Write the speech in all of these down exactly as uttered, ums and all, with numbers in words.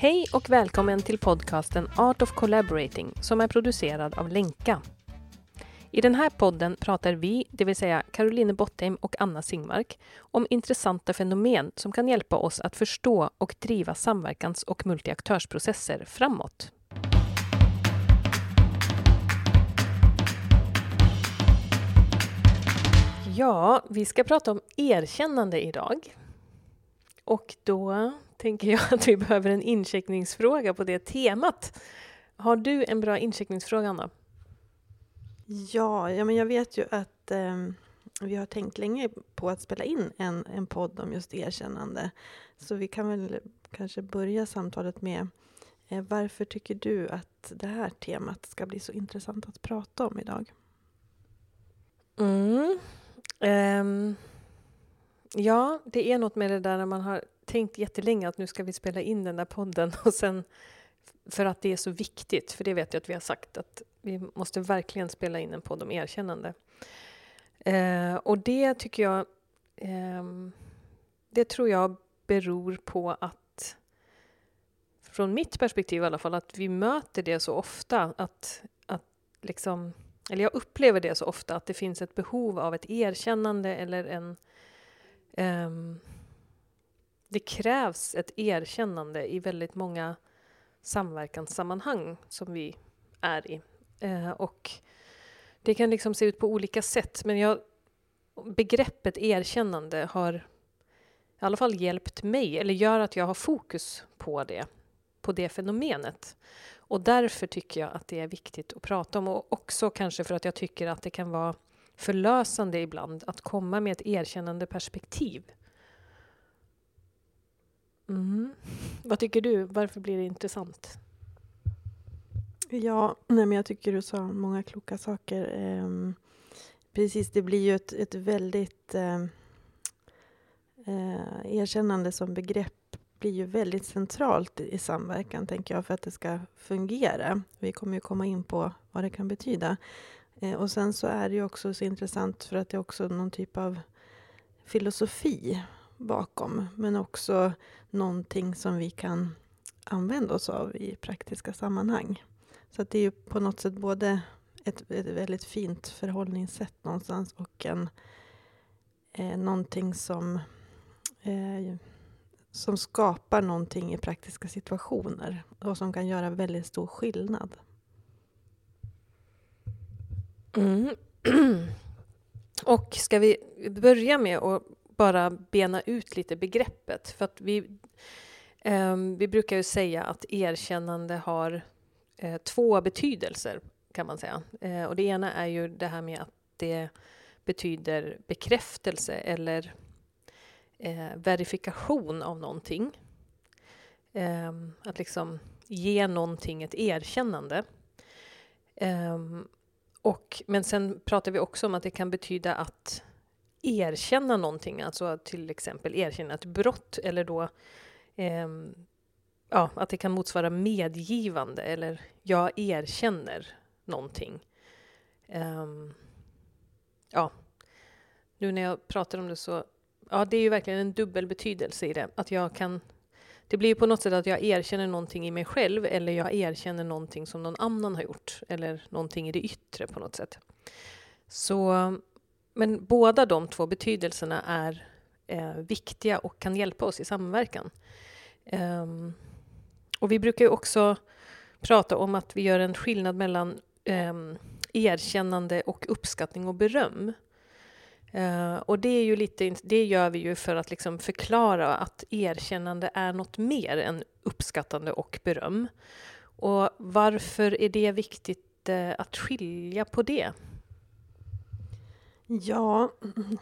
Hej och välkommen till podcasten Art of Collaborating som är producerad av Lenka. I den här podden pratar vi, det vill säga Caroline Bottheim och Anna Singmark, om intressanta fenomen som kan hjälpa oss att förstå och driva samverkans- och multiaktörsprocesser framåt. Ja, vi ska prata om erkännande idag. Och då tänker jag att vi behöver en incheckningsfråga på det temat. Har du en bra incheckningsfråga, Anna? Ja, ja men jag vet ju att eh, vi har tänkt länge på att spela in en, en podd om just erkännande. Så vi kan väl kanske börja samtalet med eh, varför tycker du att det här temat ska bli så intressant att prata om idag? Mm. Um. Ja, det är något med det där när man har tänkt jättelänge att nu ska vi spela in den där podden och sen för att det är så viktigt, för det vet jag att vi har sagt att vi måste verkligen spela in en podd om erkännande. Eh, och det tycker jag, eh, det tror jag beror på att från mitt perspektiv i alla fall att vi möter det så ofta att, att liksom, eller jag upplever det så ofta att det finns ett behov av ett erkännande eller en Um, det krävs ett erkännande i väldigt många samverkanssammanhang som vi är i. Uh, och det kan liksom se ut på olika sätt. Men jag, begreppet erkännande har i alla fall hjälpt mig. Eller gör att jag har fokus på det. På det fenomenet. Och därför tycker jag att det är viktigt att prata om. Och också kanske för att jag tycker att det kan vara förlösande ibland att komma med ett erkännande perspektiv. Mm. Vad tycker du? Varför blir det intressant? Ja, nej, men jag tycker du sa många kloka saker. Eh, precis, det blir ju ett, ett väldigt eh, eh, erkännande som begrepp blir ju väldigt centralt i samverkan, tänker jag, för att det ska fungera. Vi kommer ju komma in på vad det kan betyda. Och sen så är det ju också så intressant för att det är också någon typ av filosofi bakom. Men också någonting som vi kan använda oss av i praktiska sammanhang. Så att det är ju på något sätt både ett, ett väldigt fint förhållningssätt någonstans. Och en, eh, någonting som, eh, som skapar någonting i praktiska situationer. Och som kan göra väldigt stor skillnad. Mm. Och ska vi börja med att bara bena ut lite begreppet, för att vi, eh, vi brukar ju säga att erkännande har eh, två betydelser kan man säga, eh, och det ena är ju det här med att det betyder bekräftelse eller eh, verifikation av någonting, eh, att liksom ge någonting ett erkännande. eh, Och, men sen pratar vi också om att det kan betyda att erkänna någonting. Alltså till exempel erkänna ett brott. Eller då eh, ja, att det kan motsvara medgivande. Eller jag erkänner någonting. Eh, ja, nu när jag pratar om det så... Ja, det är ju verkligen en dubbel betydelse i det. Att jag kan, det blir ju på något sätt att jag erkänner någonting i mig själv, eller jag erkänner någonting som någon annan har gjort, eller någonting i det yttre på något sätt. Så, men båda de två betydelserna är eh, viktiga och kan hjälpa oss i samverkan. Um, och vi brukar ju också prata om att vi gör en skillnad mellan eh, erkännande och uppskattning och beröm. Uh, och det, är ju lite, det gör vi ju för att liksom förklara att erkännande är något mer än uppskattande och beröm. Och varför är det viktigt uh, att skilja på det? Ja,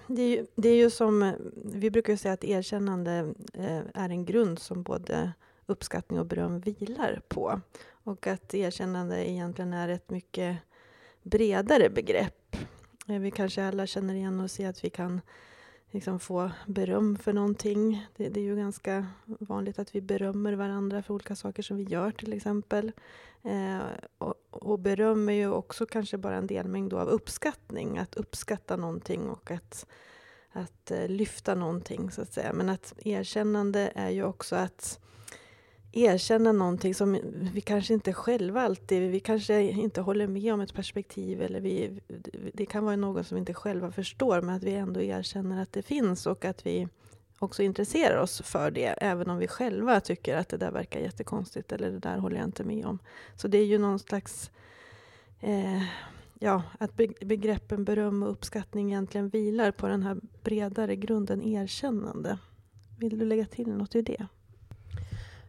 det är, ju, det är ju som vi brukar säga att erkännande uh, är en grund som både uppskattning och beröm vilar på. Och att erkännande egentligen är ett mycket bredare begrepp. Vi kanske alla känner igen och ser att vi kan liksom få beröm för någonting. Det, det är ju ganska vanligt att vi berömmer varandra för olika saker som vi gör till exempel. Eh, och, och beröm är ju också kanske bara en delmängd då av uppskattning. Att uppskatta någonting och att, att lyfta någonting så att säga. Men att erkännande är ju också att erkänna någonting som vi kanske inte själva alltid, vi kanske inte håller med om ett perspektiv, eller vi, det kan vara något som vi inte själva förstår, men att vi ändå erkänner att det finns och att vi också intresserar oss för det, även om vi själva tycker att det där verkar jättekonstigt eller det där håller jag inte med om. Så det är ju någon slags eh, ja, att begreppen beröm och uppskattning egentligen vilar på den här bredare grunden erkännande. Vill du lägga till något i det?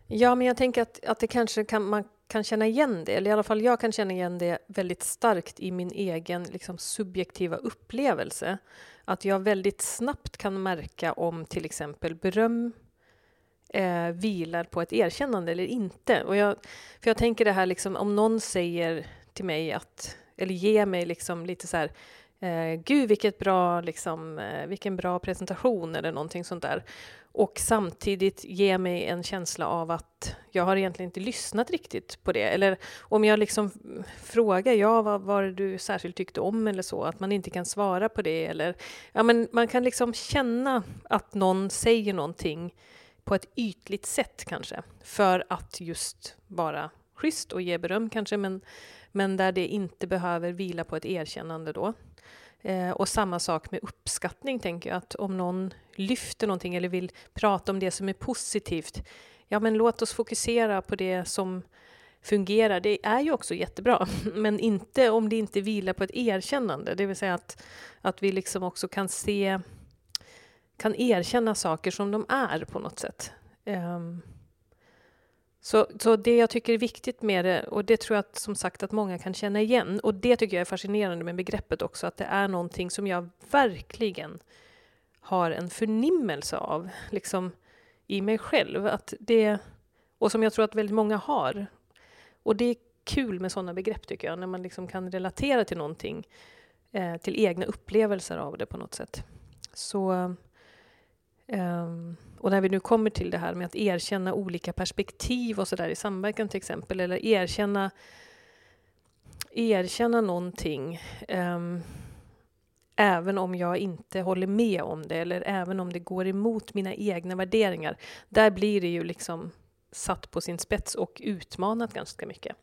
Ja, men jag tänker att, att det kanske kan, man kan känna igen det, eller i alla fall jag kan känna igen det väldigt starkt i min egen liksom, subjektiva upplevelse. Att jag väldigt snabbt kan märka om till exempel beröm eh, vilar på ett erkännande eller inte. Och jag, för jag tänker det här, liksom, om någon säger till mig att, eller ger mig liksom lite så här, eh, gud vilket bra, liksom, eh, vilken bra presentation eller någonting sånt där. Och samtidigt ge mig en känsla av att jag har egentligen inte lyssnat riktigt på det. Eller om jag liksom frågar, ja, vad var det du särskilt tyckte om eller så, att man inte kan svara på det. Eller, ja, men man kan liksom känna att någon säger någonting på ett ytligt sätt kanske. För att just vara schysst och ge beröm kanske, men, men där det inte behöver vila på ett erkännande då. Eh, och samma sak med uppskattning tänker jag, att om någon lyfter någonting eller vill prata om det som är positivt, ja men låt oss fokusera på det som fungerar, det är ju också jättebra, men inte om det inte vilar på ett erkännande, det vill säga att, att vi liksom också kan se, kan erkänna saker som de är på något sätt. Eh, Så, så det jag tycker är viktigt med det, och det tror jag att, som sagt att många kan känna igen, och det tycker jag är fascinerande med begreppet också, att det är någonting som jag verkligen har en förnimmelse av liksom, i mig själv, att det, och som jag tror att väldigt många har. Och det är kul med sådana begrepp tycker jag, när man liksom kan relatera till någonting, eh, till egna upplevelser av det på något sätt. Så... Um, och när vi nu kommer till det här med att erkänna olika perspektiv och sådär i samverkan till exempel, eller erkänna erkänna någonting um, även om jag inte håller med om det, eller även om det går emot mina egna värderingar, där blir det ju liksom satt på sin spets och utmanat ganska mycket.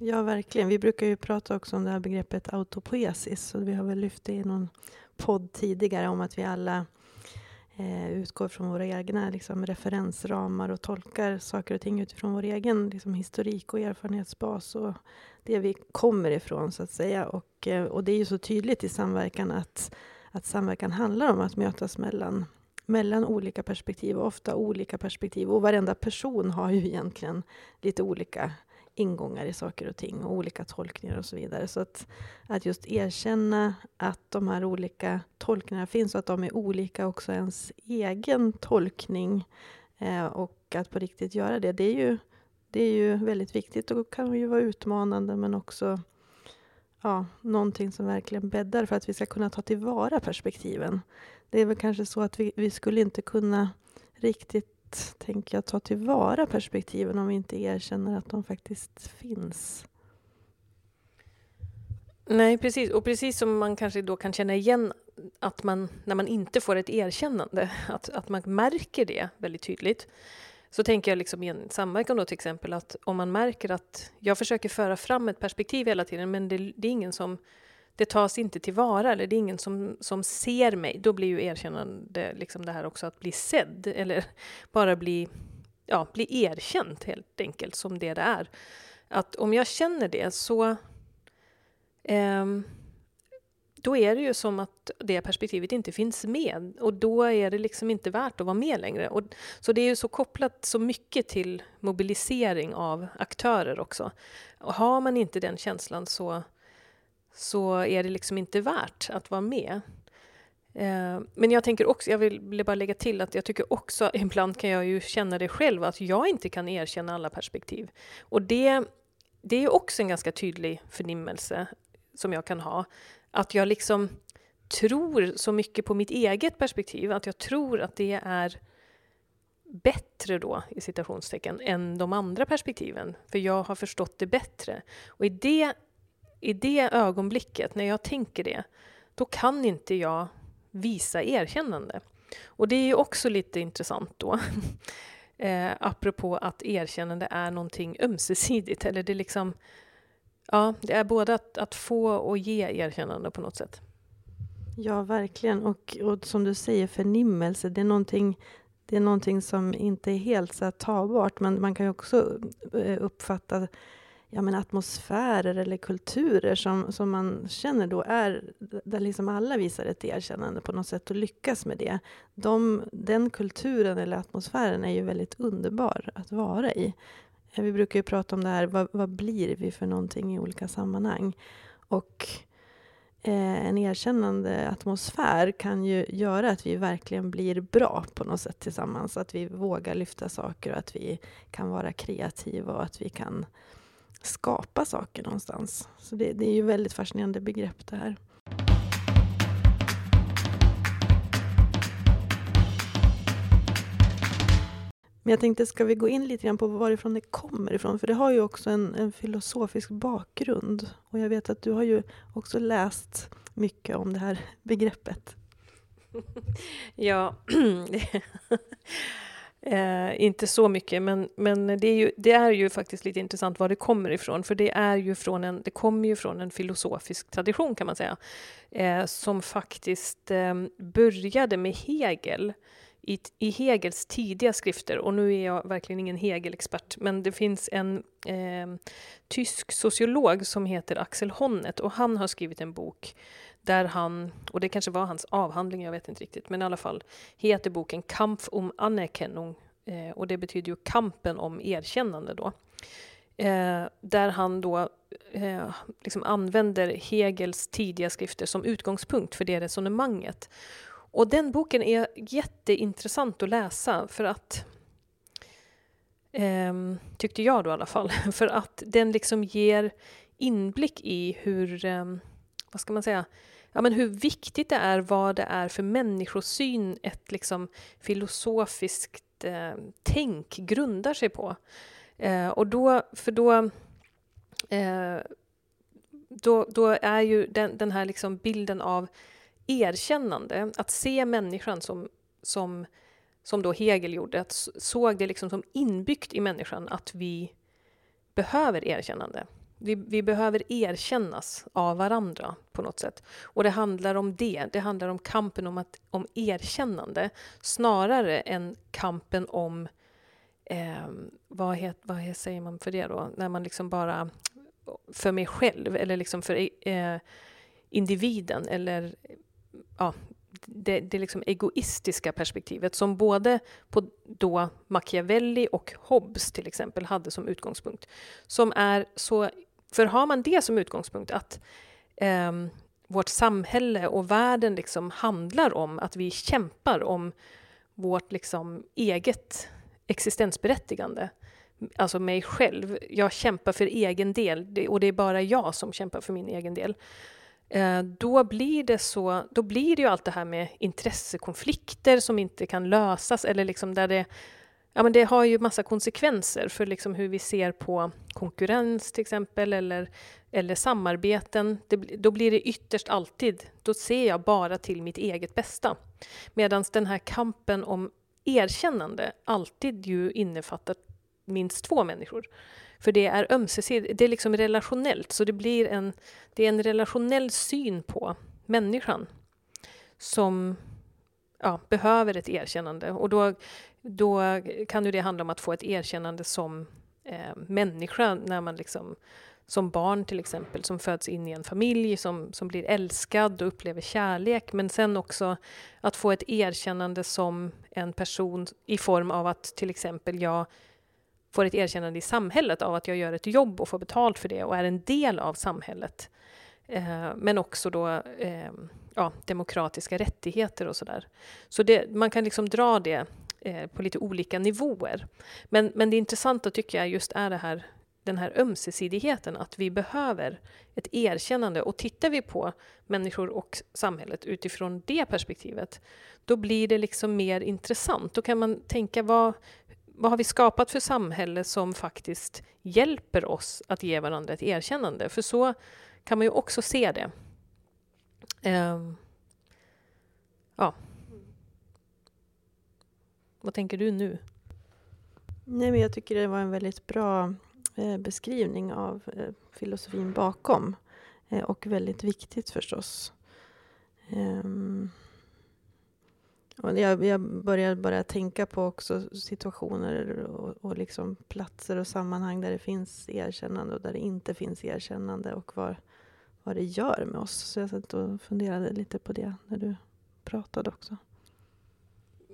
Ja, verkligen. Vi brukar ju prata också om det här begreppet autopoiesis, och vi har väl lyft det i någon podd tidigare om att vi alla eh, utgår från våra egna liksom, referensramar och tolkar saker och ting utifrån vår egen liksom, historik och erfarenhetsbas och det vi kommer ifrån så att säga. Och, eh, och det är ju så tydligt i samverkan att, att samverkan handlar om att mötas mellan, mellan olika perspektiv, och ofta olika perspektiv, och varenda person har ju egentligen lite olika ingångar i saker och ting och olika tolkningar och så vidare. Så att, att just erkänna att de här olika tolkningarna finns och att de är olika också ens egen tolkning eh, och att på riktigt göra det, det är ju, det är ju väldigt viktigt och kan ju vara utmanande, men också ja, någonting som verkligen bäddar för att vi ska kunna ta tillvara perspektiven. Det är väl kanske så att vi, vi skulle inte kunna riktigt tänker jag ta tillvara perspektiven om vi inte erkänner att de faktiskt finns. Nej, precis. Och precis som man kanske då kan känna igen att man, när man inte får ett erkännande, att, att man märker det väldigt tydligt, så tänker jag liksom i en samverkan då till exempel, att om man märker att jag försöker föra fram ett perspektiv hela tiden, men det, det är ingen som, det tas inte tillvara, eller det är ingen som, som ser mig. Då blir ju erkännande liksom det här också att bli sedd. Eller bara bli, ja, bli erkänt helt enkelt som det det är. Att om jag känner det så... Eh, då är det ju som att det perspektivet inte finns med. Och då är det liksom inte värt att vara med längre. Och, så det är ju så kopplat så mycket till mobilisering av aktörer också. Och har man inte den känslan så... så är det liksom inte värt att vara med. Eh, men jag tänker också, jag vill bara lägga till att jag tycker också, ibland kan jag ju känna det själv, att jag inte kan erkänna alla perspektiv. Och det, det är också en ganska tydlig förnimmelse som jag kan ha. Att jag liksom tror så mycket på mitt eget perspektiv, att jag tror att det är bättre då, i citationstecken, än de andra perspektiven. För jag har förstått det bättre. Och i det I det ögonblicket, när jag tänker det, då kan inte jag visa erkännande. Och det är ju också lite intressant då. eh, apropå att erkännande är någonting ömsesidigt. Eller det, liksom, ja, det är både att, att få och ge erkännande på något sätt. Ja, verkligen. Och, och som du säger, förnimmelse, det är någonting... Det är någonting som inte är helt så här tagbart, men man kan ju också uppfatta ja, men atmosfärer eller kulturer som, som man känner då är där liksom alla visar ett erkännande på något sätt och lyckas med det. De, den kulturen eller atmosfären är ju väldigt underbar att vara i. Vi brukar ju prata om det här, vad, vad blir vi för någonting i olika sammanhang? Och... en erkännande atmosfär kan ju göra att vi verkligen blir bra på något sätt tillsammans. Att vi vågar lyfta saker och att vi kan vara kreativa och att vi kan skapa saker någonstans. Så det, det är ju väldigt fascinerande begrepp det här. Men jag tänkte, ska vi gå in lite grann på varifrån det kommer ifrån? För det har ju också en, en filosofisk bakgrund. Och jag vet att du har ju också läst mycket om det här begreppet. Ja, eh, inte så mycket. Men, men det, är ju, det är ju faktiskt lite intressant var det kommer ifrån. För det, är ju från en, det kommer ju från en filosofisk tradition kan man säga. Eh, som faktiskt eh, började med Hegel. I, i Hegels tidiga skrifter, och nu är jag verkligen ingen Hegel-expert, men det finns en eh, tysk sociolog som heter Axel Honneth, och han har skrivit en bok där han, och det kanske var hans avhandling, jag vet inte riktigt, men i alla fall heter boken Kampf um Anerkennung, eh, och det betyder ju kampen om erkännande då. Eh, där han då eh, liksom använder Hegels tidiga skrifter som utgångspunkt för det resonemanget. Och den boken är jätteintressant att läsa för att, eh, tyckte jag då i alla fall, för att den liksom ger inblick i hur, eh, vad ska man säga, ja, men hur viktigt det är, vad det är för människosyn ett liksom filosofiskt eh, tänk grundar sig på. Eh, och då, för då... Eh, då, då är ju den, den här liksom bilden av erkännande, att se människan som, som, som då Hegel gjorde, att såg det liksom som inbyggt i människan att vi behöver erkännande. Vi, vi behöver erkännas av varandra på något sätt. Och det handlar om det. Det handlar om kampen om, att, om erkännande snarare än kampen om eh, vad, het, vad säger man för det då? När man liksom bara för mig själv eller liksom för eh, individen eller ja, det, det liksom egoistiska perspektivet som både på då Machiavelli och Hobbes till exempel hade som utgångspunkt. Som är så, för har man det som utgångspunkt att eh, vårt samhälle och världen liksom handlar om att vi kämpar om vårt liksom eget existensberättigande. Alltså mig själv. Jag kämpar för egen del och det är bara jag som kämpar för min egen del. Då blir det så, då blir det ju allt det här med intressekonflikter som inte kan lösas eller liksom där det, ja men det har ju massa konsekvenser för liksom hur vi ser på konkurrens till exempel eller, eller samarbeten. Det, då blir det ytterst alltid, då ser jag bara till mitt eget bästa. Medan den här kampen om erkännande alltid ju innefattar minst två människor. För det är ömsesidigt, det är liksom relationellt. Så det blir en, det är en relationell syn på människan som ja, behöver ett erkännande. Och då, då kan ju det handla om att få ett erkännande som eh, människa när man liksom, som barn till exempel, som föds in i en familj, som, som blir älskad och upplever kärlek. Men sen också att få ett erkännande som en person i form av att till exempel jag får ett erkännande i samhället av att jag gör ett jobb och får betalt för det och är en del av samhället. Eh, men också då eh, ja, demokratiska rättigheter och sådär. Så det, man kan liksom dra det eh, på lite olika nivåer. Men, men det intressanta tycker jag just är det här, den här ömsesidigheten, att vi behöver ett erkännande. Och tittar vi på människor och samhället utifrån det perspektivet, då blir det liksom mer intressant. Då kan man tänka vad... Vad har vi skapat för samhälle som faktiskt hjälper oss att ge varandra ett erkännande? För så kan man ju också se det. Um, ja. Vad tänker du nu? Nej, men jag tycker det var en väldigt bra eh, beskrivning av eh, filosofin bakom. Eh, och väldigt viktigt förstås. Ehm. Och jag, jag börjar bara tänka på också situationer och, och liksom platser och sammanhang där det finns erkännande och där det inte finns erkännande. Och vad, vad det gör med oss. Så jag satt och funderade lite på det när du pratade också.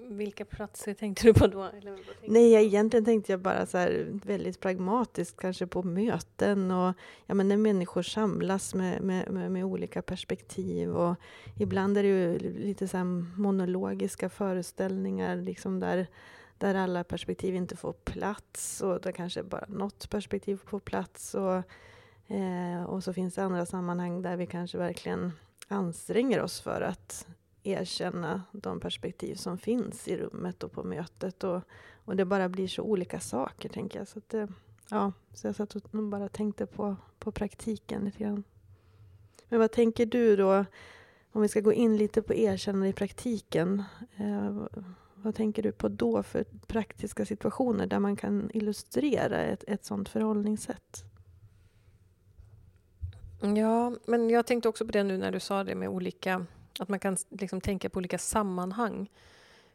Vilka platser tänkte du på då? Eller vad tänkte Nej, jag, egentligen tänkte jag bara så här väldigt pragmatiskt kanske på möten och ja, men när människor samlas med, med, med, med olika perspektiv, och ibland är det ju lite så här monologiska föreställningar liksom där, där alla perspektiv inte får plats, och där kanske bara något perspektiv får plats, och, eh, och så finns det andra sammanhang där vi kanske verkligen anstränger oss för att erkänna de perspektiv som finns i rummet och på mötet. Och, och det bara blir så olika saker, tänker jag. Så, att det, ja, så jag satt och bara tänkte på, på praktiken lite grann. Men vad tänker du då, om vi ska gå in lite på erkännande i praktiken. Eh, vad tänker du på då för praktiska situationer där man kan illustrera ett, ett sådant förhållningssätt? Ja, men jag tänkte också på det nu när du sa det med olika... Att man kan liksom tänka på olika sammanhang.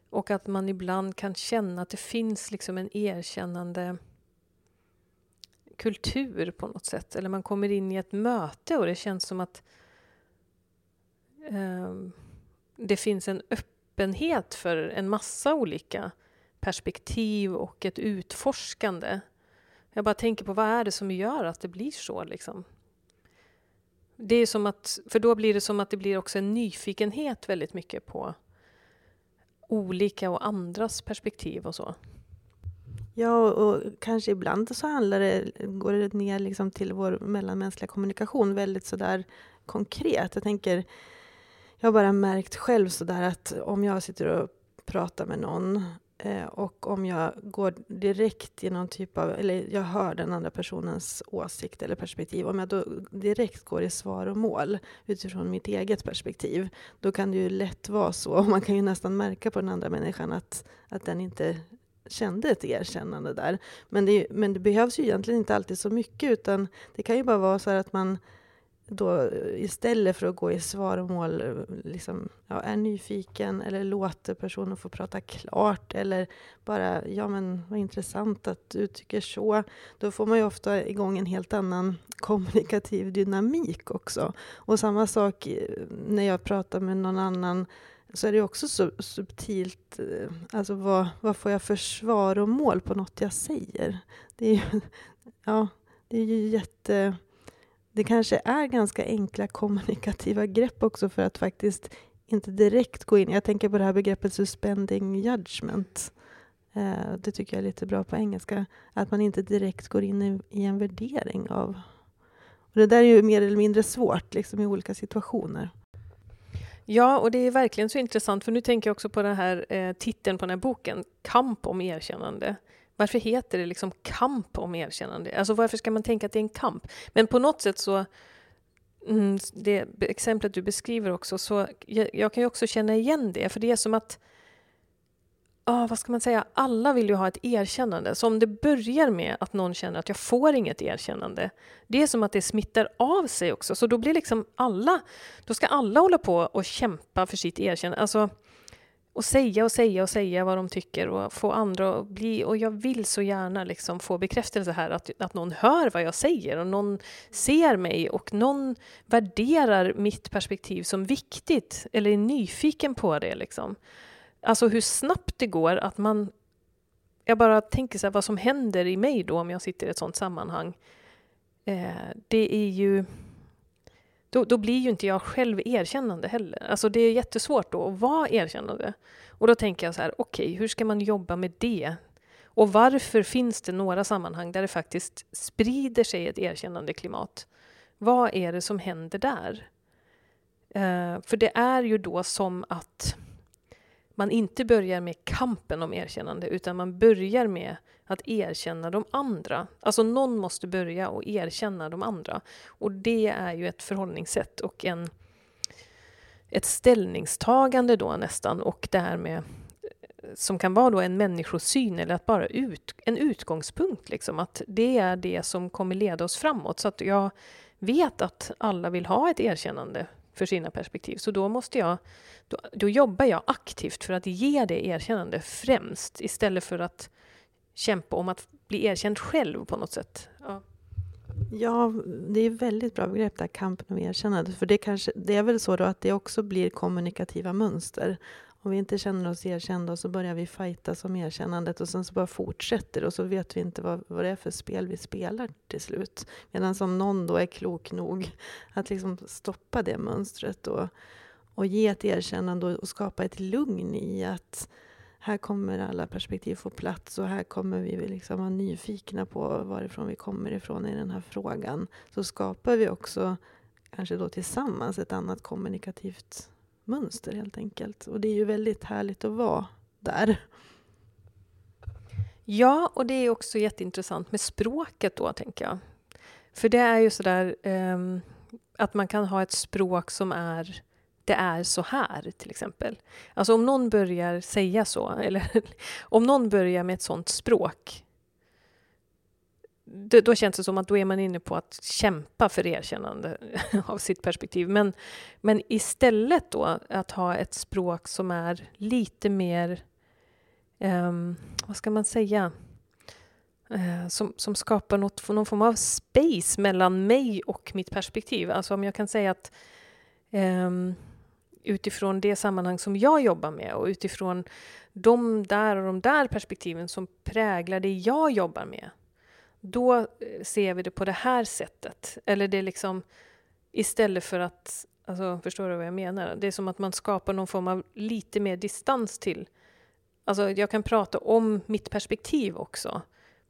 Och att man ibland kan känna att det finns liksom en erkännande kultur på något sätt. Eller man kommer in i ett möte och det känns som att eh, det finns en öppenhet för en massa olika perspektiv och ett utforskande. Jag bara tänker på vad är det som gör att det blir så liksom. Det är som att, för då blir det som att det blir också en nyfikenhet väldigt mycket på olika och andras perspektiv och så. Ja, och kanske ibland så handlar det, går det ner liksom till vår mellanmänskliga kommunikation väldigt sådär konkret. Jag tänker, jag har bara märkt själv sådär att om jag sitter och pratar med någon och om jag går direkt i någon typ av, eller jag hör den andra personens åsikt eller perspektiv, om jag då direkt går i svar och mål utifrån mitt eget perspektiv, då kan det ju lätt vara så, och man kan ju nästan märka på den andra människan att, att den inte kände ett erkännande där. Men det, men det behövs ju egentligen inte alltid så mycket, utan det kan ju bara vara så här att man då istället för att gå i svar och mål liksom, ja, är nyfiken eller låter personen få prata klart, eller bara, ja men vad intressant att du tycker så. Då får man ju ofta igång en helt annan kommunikativ dynamik också. Och samma sak när jag pratar med någon annan, så är det också så subtilt, alltså vad, vad får jag för svar och mål på något jag säger? Det är ju, ja, det är ju jätte... Det kanske är ganska enkla kommunikativa grepp också för att faktiskt inte direkt gå in. Jag tänker på det här begreppet suspending judgment. Det tycker jag är lite bra på engelska. Att man inte direkt går in i en värdering av. Och det där är ju mer eller mindre svårt liksom, i olika situationer. Ja, och det är verkligen så intressant. För nu tänker jag också på den här eh, titeln på den här boken. Kamp om erkännande. Varför heter det liksom kamp om erkännande? Alltså varför ska man tänka att det är en kamp? Men på något sätt så, det exemplet du beskriver också, så jag, jag kan ju också känna igen det. För det är som att, ah, vad ska man säga, alla vill ju ha ett erkännande. Så om det börjar med att någon känner att jag får inget erkännande, det är som att det smittar av sig också. Så då blir liksom alla, då ska alla hålla på och kämpa för sitt erkännande. Alltså... Och säga och säga och säga vad de tycker och få andra att bli... Och jag vill så gärna liksom få bekräftelse här att, att någon hör vad jag säger och någon ser mig och någon värderar mitt perspektiv som viktigt eller är nyfiken på det liksom. Alltså hur snabbt det går att man... Jag bara tänker så här, vad som händer i mig då om jag sitter i ett sånt sammanhang. Eh, det är ju... Då, då blir ju inte jag själv erkännande heller. Alltså det är jättesvårt då att vara erkännande. Och då tänker jag så här, okej, okay, hur ska man jobba med det? Och varför finns det några sammanhang där det faktiskt sprider sig ett erkännande klimat? Vad är det som händer där? Eh, för det är ju då som att man inte börjar med kampen om erkännande, utan man börjar med att erkänna de andra. Alltså någon måste börja och erkänna de andra. Och det är ju ett förhållningssätt och en, ett ställningstagande då nästan. Och därmed som kan vara då en människosyn eller att bara ut, en utgångspunkt. Liksom, att det är det som kommer leda oss framåt. Så att jag vet att alla vill ha ett erkännande för sina perspektiv. Så då, måste jag, då, då jobbar jag aktivt för att ge det erkännande främst. Istället för att kämpa om att bli erkänd själv på något sätt. Ja. Ja, det är väldigt bra begrepp där, kampen om erkännande. För det, kanske, det är väl så då att det också blir kommunikativa mönster. Om vi inte känner oss erkända och så börjar vi fighta som erkännandet och sen så bara fortsätter och så vet vi inte vad, vad det är för spel vi spelar till slut. Medan som någon då är klok nog att liksom stoppa det mönstret och, och ge ett erkännande och, och skapa ett lugn i att här kommer alla perspektiv få plats och här kommer vi liksom vara nyfikna på varifrån vi kommer ifrån i den här frågan. Så skapar vi också kanske då tillsammans ett annat kommunikativt mönster helt enkelt. Och det är ju väldigt härligt att vara där. Ja, och det är också jätteintressant med språket då, tänker jag. För det är ju sådär eh, att man kan ha ett språk som är det är så här till exempel. Alltså om någon börjar säga så eller om någon börjar med ett sånt språk då, då känns det som att då är man inne på att kämpa för erkännande av sitt perspektiv. Men, men istället då att ha ett språk som är lite mer um, vad ska man säga uh, som, som skapar något, någon form av space mellan mig och mitt perspektiv. Alltså om jag kan säga att um, utifrån det sammanhang som jag jobbar med och utifrån de där och de där perspektiven som präglar det jag jobbar med. Då ser vi det på det här sättet. Eller det är liksom istället för att, alltså, förstår du vad jag menar? Det är som att man skapar någon form av lite mer distans till. Alltså jag kan prata om mitt perspektiv också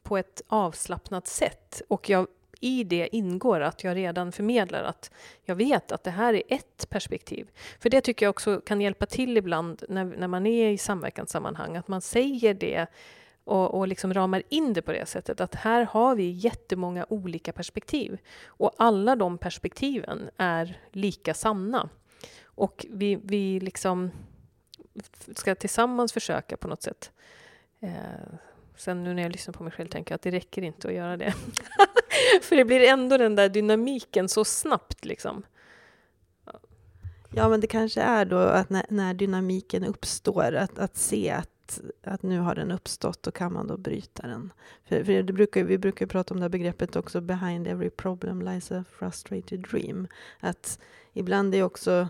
på ett avslappnat sätt. Och jag i det ingår att jag redan förmedlar att jag vet att det här är ett perspektiv. För det tycker jag också kan hjälpa till ibland när, när man är i samverkanssammanhang. Att man säger det och, och liksom ramar in det på det sättet. Att här har vi jättemånga olika perspektiv. Och alla de perspektiven är lika sanna. Och vi, vi liksom ska tillsammans försöka på något sätt. Eh, sen nu när jag lyssnar på mig själv tänker jag att det räcker inte att göra det. För det blir ändå den där dynamiken så snabbt liksom. Ja, men det kanske är då att när, när dynamiken uppstår, att, att se att, att nu har den uppstått och kan man då bryta den. För, för det brukar, vi brukar prata om det här begreppet också, behind every problem lies a frustrated dream. Att ibland är också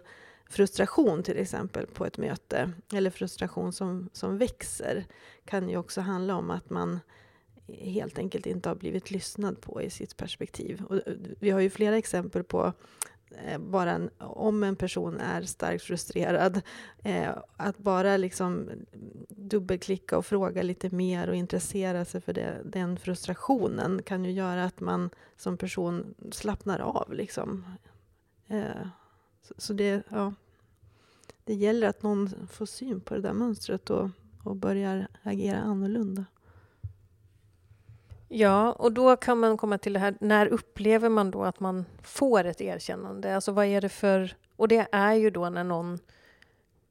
frustration till exempel på ett möte, eller frustration som, som växer, kan ju också handla om att man helt enkelt inte har blivit lyssnad på i sitt perspektiv. Och vi har ju flera exempel på eh, bara en, om en person är starkt frustrerad, eh, att bara liksom dubbelklicka och fråga lite mer och intressera sig för det, den frustrationen kan ju göra att man som person slappnar av liksom. Eh, så, så det, ja, det gäller att någon får syn på det där mönstret och, och börjar agera annorlunda. Ja, och då kan man komma till det här, när upplever man då att man får ett erkännande? Alltså vad är det för, och det är ju då när någon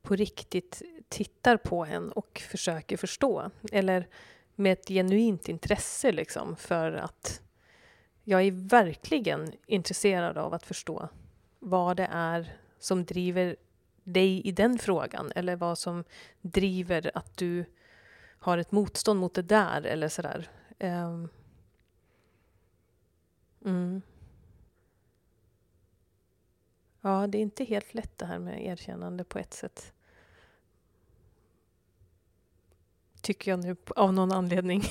på riktigt tittar på en och försöker förstå. Eller med ett genuint intresse liksom, för att jag är verkligen intresserad av att förstå vad det är som driver dig i den frågan. Eller vad som driver att du har ett motstånd mot det där eller sådär. Um. Mm. Ja, det är inte helt lätt det här med erkännande på ett sätt. Tycker jag nu av någon anledning.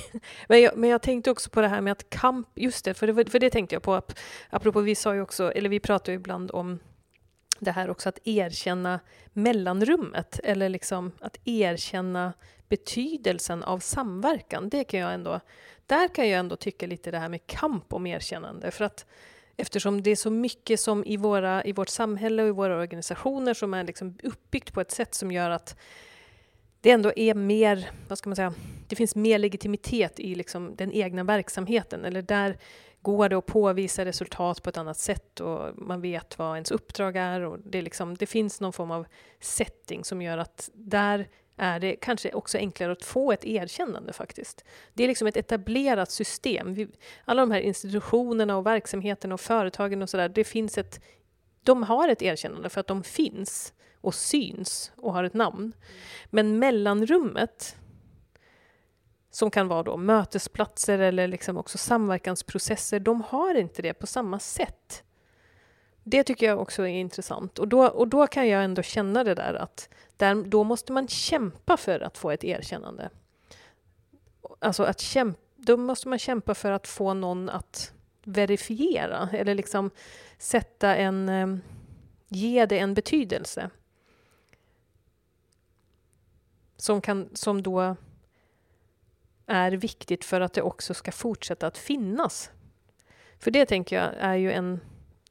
men, jag, men jag tänkte också på det här med att kamp, just det, för det, för det tänkte jag på. Apropå vi sa ju också, eller vi pratar ju ibland om det här också att erkänna mellanrummet. Eller liksom att erkänna betydelsen av samverkan. Det kan jag ändå, där kan jag ändå tycka lite det här med kamp om erkännande. För att eftersom det är så mycket som i, våra, i vårt samhälle och i våra organisationer som är liksom uppbyggt på ett sätt som gör att det ändå är mer, vad ska man säga, det finns mer legitimitet i liksom den egna verksamheten. Eller där går det att påvisa resultat på ett annat sätt och man vet vad ens uppdrag är. Och det, är liksom, det finns någon form av setting som gör att där är det kanske också enklare att få ett erkännande faktiskt. Det är liksom ett etablerat system. Vi, alla de här institutionerna och verksamheterna och företagen och sådär, det finns ett, de har ett erkännande för att de finns och syns och har ett namn. Men mellanrummet, som kan vara då mötesplatser eller liksom också samverkansprocesser, de har inte det på samma sätt. Det tycker jag också är intressant. Och då, och då kan jag ändå känna det där att där, då måste man kämpa för att få ett erkännande. Alltså att kämpa, då måste man kämpa för att få någon att verifiera eller liksom sätta en, ge det en betydelse. Som kan, som då är viktigt för att det också ska fortsätta att finnas. För det tänker jag är ju en...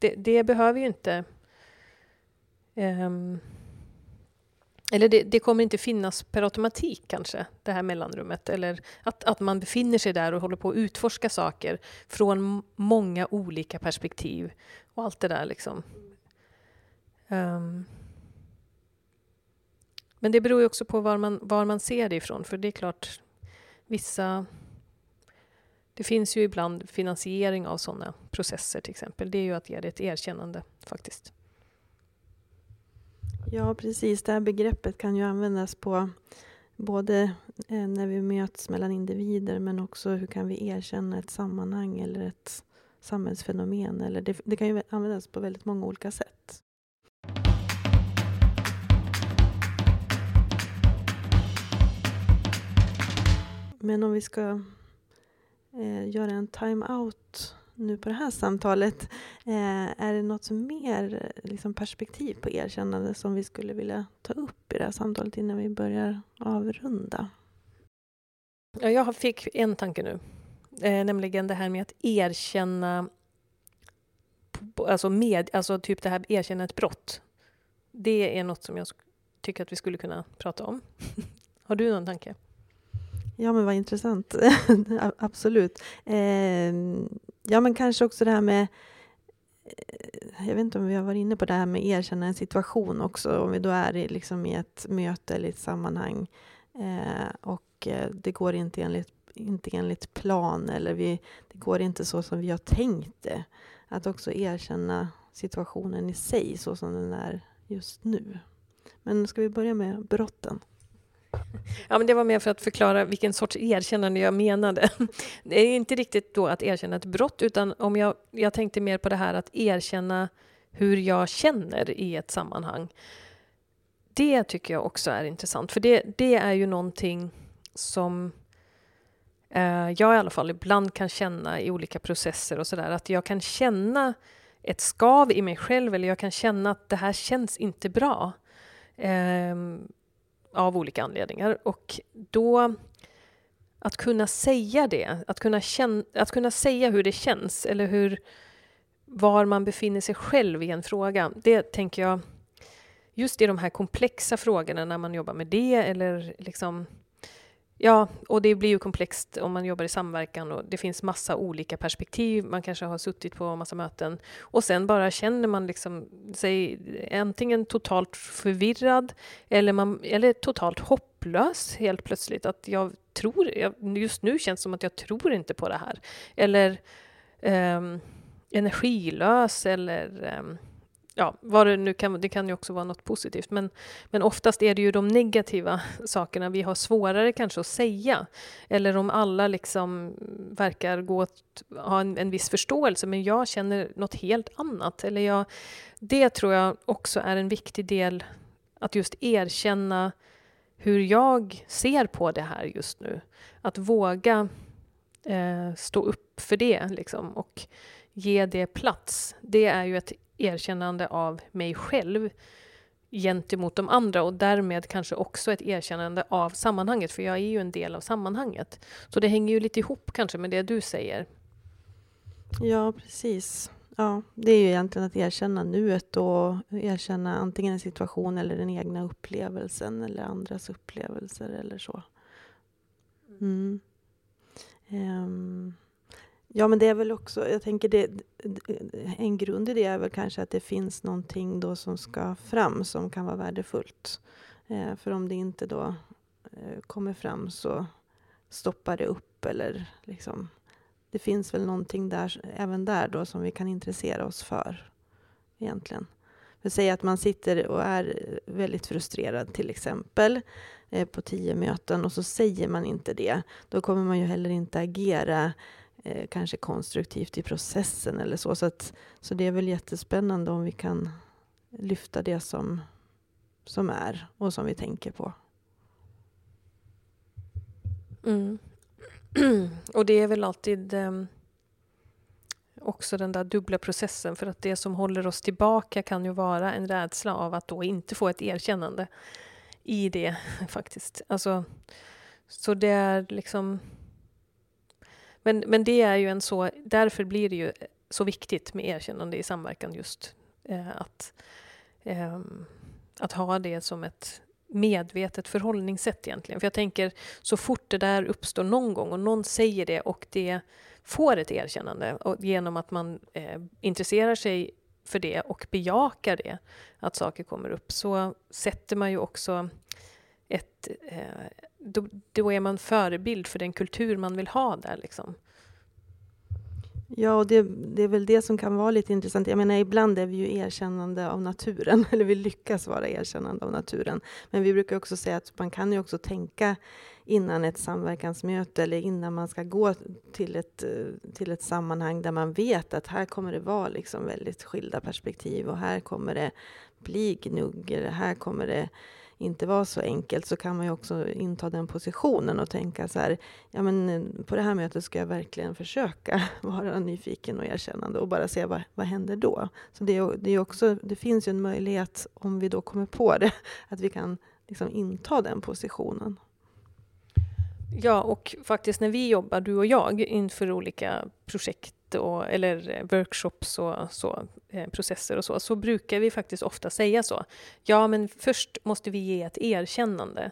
Det, det behöver ju inte... Um, eller det, det kommer inte finnas per automatik kanske, det här mellanrummet. Eller att, att man befinner sig där och håller på att utforska saker från många olika perspektiv. Och allt det där liksom. Um, men det beror ju också på var man, var man ser det ifrån. För det är klart... Vissa, det finns ju ibland finansiering av sådana processer till exempel. Det är ju att ge det ett erkännande faktiskt. Ja, precis. Det här begreppet kan ju användas på både när vi möts mellan individer, men också hur kan vi erkänna ett sammanhang eller ett samhällsfenomen. Eller det, det kan ju användas på väldigt många olika sätt. Men om vi ska eh, göra en time-out nu på det här samtalet. Eh, är det något mer liksom, perspektiv på erkännande som vi skulle vilja ta upp i det här samtalet innan vi börjar avrunda? Ja, jag fick en tanke nu. Eh, nämligen det här med att erkänna, alltså, med, alltså typ det här erkänna ett brott. Det är något som jag tycker att vi skulle kunna prata om. Har du någon tanke? Ja, men vad intressant. Absolut. Eh, ja, men kanske också det här med, jag vet inte om vi har varit inne på det här med erkänna en situation också. Om vi då är i, liksom, i ett möte eller ett sammanhang eh, och det går inte enligt, inte enligt plan eller vi, det går inte så som vi har tänkt det. Att också erkänna situationen i sig så som den är just nu. Men ska vi börja med brotten? Ja, men det var mer för att förklara vilken sorts erkännande jag menade. Det är inte riktigt då att erkänna ett brott, utan om jag, jag tänkte mer på det här att erkänna hur jag känner i ett sammanhang. Det tycker jag också är intressant, för det, det är ju någonting som eh, jag i alla fall ibland kan känna i olika processer och sådär. Att jag kan känna ett skav i mig själv, eller jag kan känna att det här känns inte bra. Eh, Av olika anledningar. Och då att kunna säga det. Att kunna, känna, att kunna säga hur det känns. Eller hur, var man befinner sig själv i en fråga. Det tänker jag. Just i de här komplexa frågorna. När man jobbar med det. Eller liksom, ja, och det blir ju komplext om man jobbar i samverkan. Och det finns massa olika perspektiv. Man kanske har suttit på massa möten. Och sen bara känner man liksom sig antingen totalt förvirrad. Eller, man, eller totalt hopplös helt plötsligt. Att jag tror, just nu känns det som att jag tror inte på det här. Eller eh, energilös. Eller eh, ja, vad det nu kan, det kan ju också vara något positivt. Men, men oftast är det ju de negativa sakerna vi har svårare kanske att säga. Eller om alla liksom verkar gå att ha en, en viss förståelse. Men jag känner något helt annat. Eller jag, det tror jag också är en viktig del. Att just erkänna hur jag ser på det här just nu. Att våga eh, stå upp för det liksom, och ge det plats. Det är ju ett erkännande av mig själv gentemot de andra, och därmed kanske också ett erkännande av sammanhanget, för jag är ju en del av sammanhanget. Så det hänger ju lite ihop kanske med det du säger. Ja, precis. Ja, det är ju egentligen att erkänna nuet och erkänna antingen en situation eller den egna upplevelsen eller andras upplevelser eller så. Mm. Um. Ja, men det är väl också, jag tänker det, en grund i det är väl kanske att det finns någonting då som ska fram som kan vara värdefullt. Eh, för om det inte då kommer fram så stoppar det upp, eller liksom, det finns väl någonting där, även där då, som vi kan intressera oss för egentligen. För säg att man sitter och är väldigt frustrerad till exempel eh, på tio möten och så säger man inte det. Då kommer man ju heller inte agera eh, kanske konstruktivt i processen eller så. Så, att, så det är väl jättespännande om vi kan lyfta det som, som är och som vi tänker på. Mm. Och det är väl alltid eh, också den där dubbla processen, för att det som håller oss tillbaka kan ju vara en rädsla av att då inte få ett erkännande i det faktiskt. Alltså, så det är liksom, men, men det är ju en så, därför blir det ju så viktigt med erkännande i samverkan just eh, att, eh, att ha det som ett medvetet förhållningssätt egentligen. För jag tänker, så fort det där uppstår någon gång och någon säger det och det får ett erkännande, och genom att man eh, intresserar sig för det och bejakar det, att saker kommer upp, så sätter man ju också ett, eh, då, då är man förebild för den kultur man vill ha där liksom. Ja, och det, det är väl det som kan vara lite intressant. Jag menar, ibland är vi ju erkännande av naturen, eller vi lyckas vara erkännande av naturen. Men vi brukar också säga att man kan ju också tänka innan ett samverkansmöte, eller innan man ska gå till ett, till ett sammanhang där man vet att här kommer det vara liksom väldigt skilda perspektiv, och här kommer det bli gnugg, eller här kommer det inte vara så enkelt, så kan man ju också inta den positionen och tänka så här, ja men på det här mötet ska jag verkligen försöka vara nyfiken och erkännande och bara se vad, vad händer då. Så det, är, det, är också, det finns ju en möjlighet, om vi då kommer på det, att vi kan liksom inta den positionen. Ja, och faktiskt när vi jobbar, du och jag, inför olika projekt och, eller workshops och så, eh, processer och så, så brukar vi faktiskt ofta säga så. Ja, men först måste vi ge ett erkännande.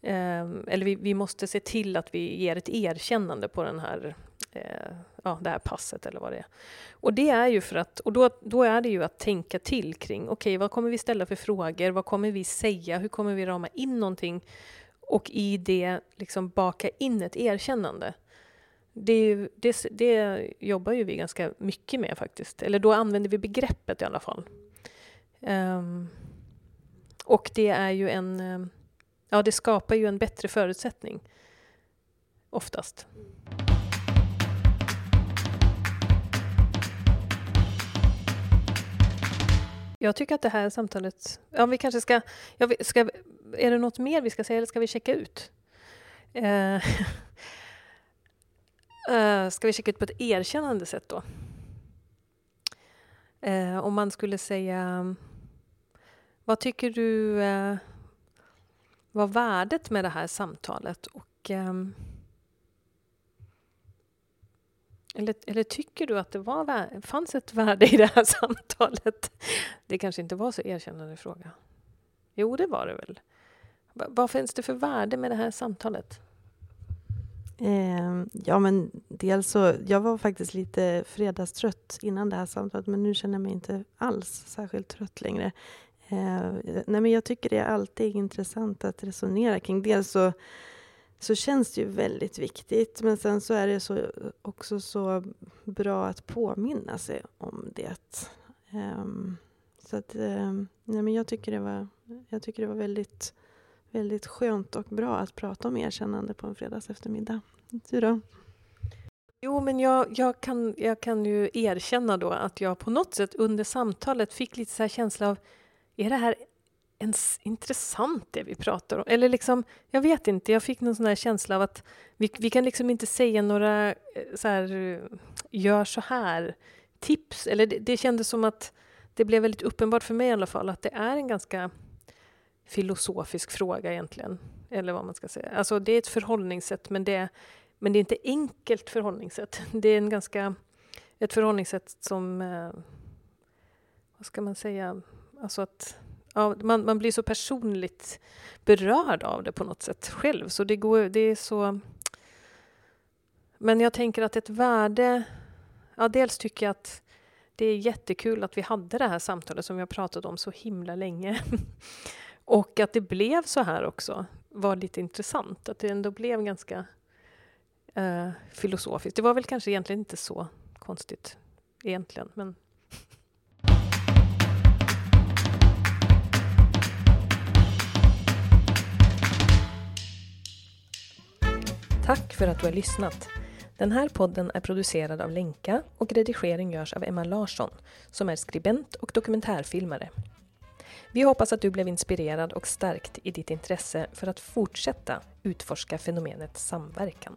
Eh, eller vi, vi måste se till att vi ger ett erkännande på den här, eh, ja, det här passet eller vad det är. Och, det är ju för att, och då, då är det ju att tänka till kring, okej, vad kommer vi ställa för frågor? Vad kommer vi säga? Hur kommer vi rama in någonting? Och i det liksom baka in ett erkännande. Det, är ju, det, det jobbar ju vi ganska mycket med faktiskt. Eller då använder vi begreppet i alla fall. Um, och det är ju en... Ja, det skapar ju en bättre förutsättning. Oftast. Jag tycker att det här samtalet... Ja, vi kanske ska... Ja, vi ska är det något mer vi ska säga, eller ska vi checka ut? Eh, eh, ska vi checka ut på ett erkännande sätt då? Eh, om man skulle säga, vad tycker du eh, var värdet med det här samtalet? Och, eh, eller, eller tycker du att det var, fanns ett värde i det här samtalet? Det kanske inte var så erkännande fråga. Jo, det var det väl. Vad finns det för värde med det här samtalet? Eh, ja, men dels så, jag var faktiskt lite fredagstrött innan det här samtalet, men nu känner jag mig inte alls särskilt trött längre. Eh, nej, men jag tycker det är alltid intressant att resonera kring. Dels så, så känns det ju väldigt viktigt, men sen så är det så, också så bra att påminna sig om det. Eh, så att, eh, nej, men jag tycker det var, jag tycker det var väldigt... väldigt skönt och bra att prata om erkännande på en fredags eftermiddag. Du då? Jo, men jag, jag, kan, jag kan ju erkänna då att jag på något sätt under samtalet fick lite så här känsla av, är det här ens intressant det vi pratar om? Eller liksom, jag vet inte, jag fick någon sån här känsla av att vi, vi kan liksom inte säga några så här, gör så här tips. Eller det, det kändes som att det blev väldigt uppenbart för mig i alla fall att det är en ganska filosofisk fråga egentligen, eller vad man ska säga. Alltså det är ett förhållningssätt, men det, men det är inte enkelt förhållningssätt. Det är en ganska, ett förhållningssätt som, vad ska man säga, alltså att ja, man, man blir så personligt berörd av det på något sätt själv. Så det går, det är så, men jag tänker att ett värde, ja, dels tycker jag att det är jättekul att vi hade det här samtalet som vi har pratat om så himla länge. Och att det blev så här också. var lite intressant. Att det ändå blev ganska eh, filosofiskt. Det var väl kanske egentligen inte så konstigt egentligen, men... Tack för att du har lyssnat. Den här podden är producerad av Lenka och redigering görs av Emma Larsson som är skribent och dokumentärfilmare. Vi hoppas att du blev inspirerad och stärkt i ditt intresse för att fortsätta utforska fenomenet samverkan.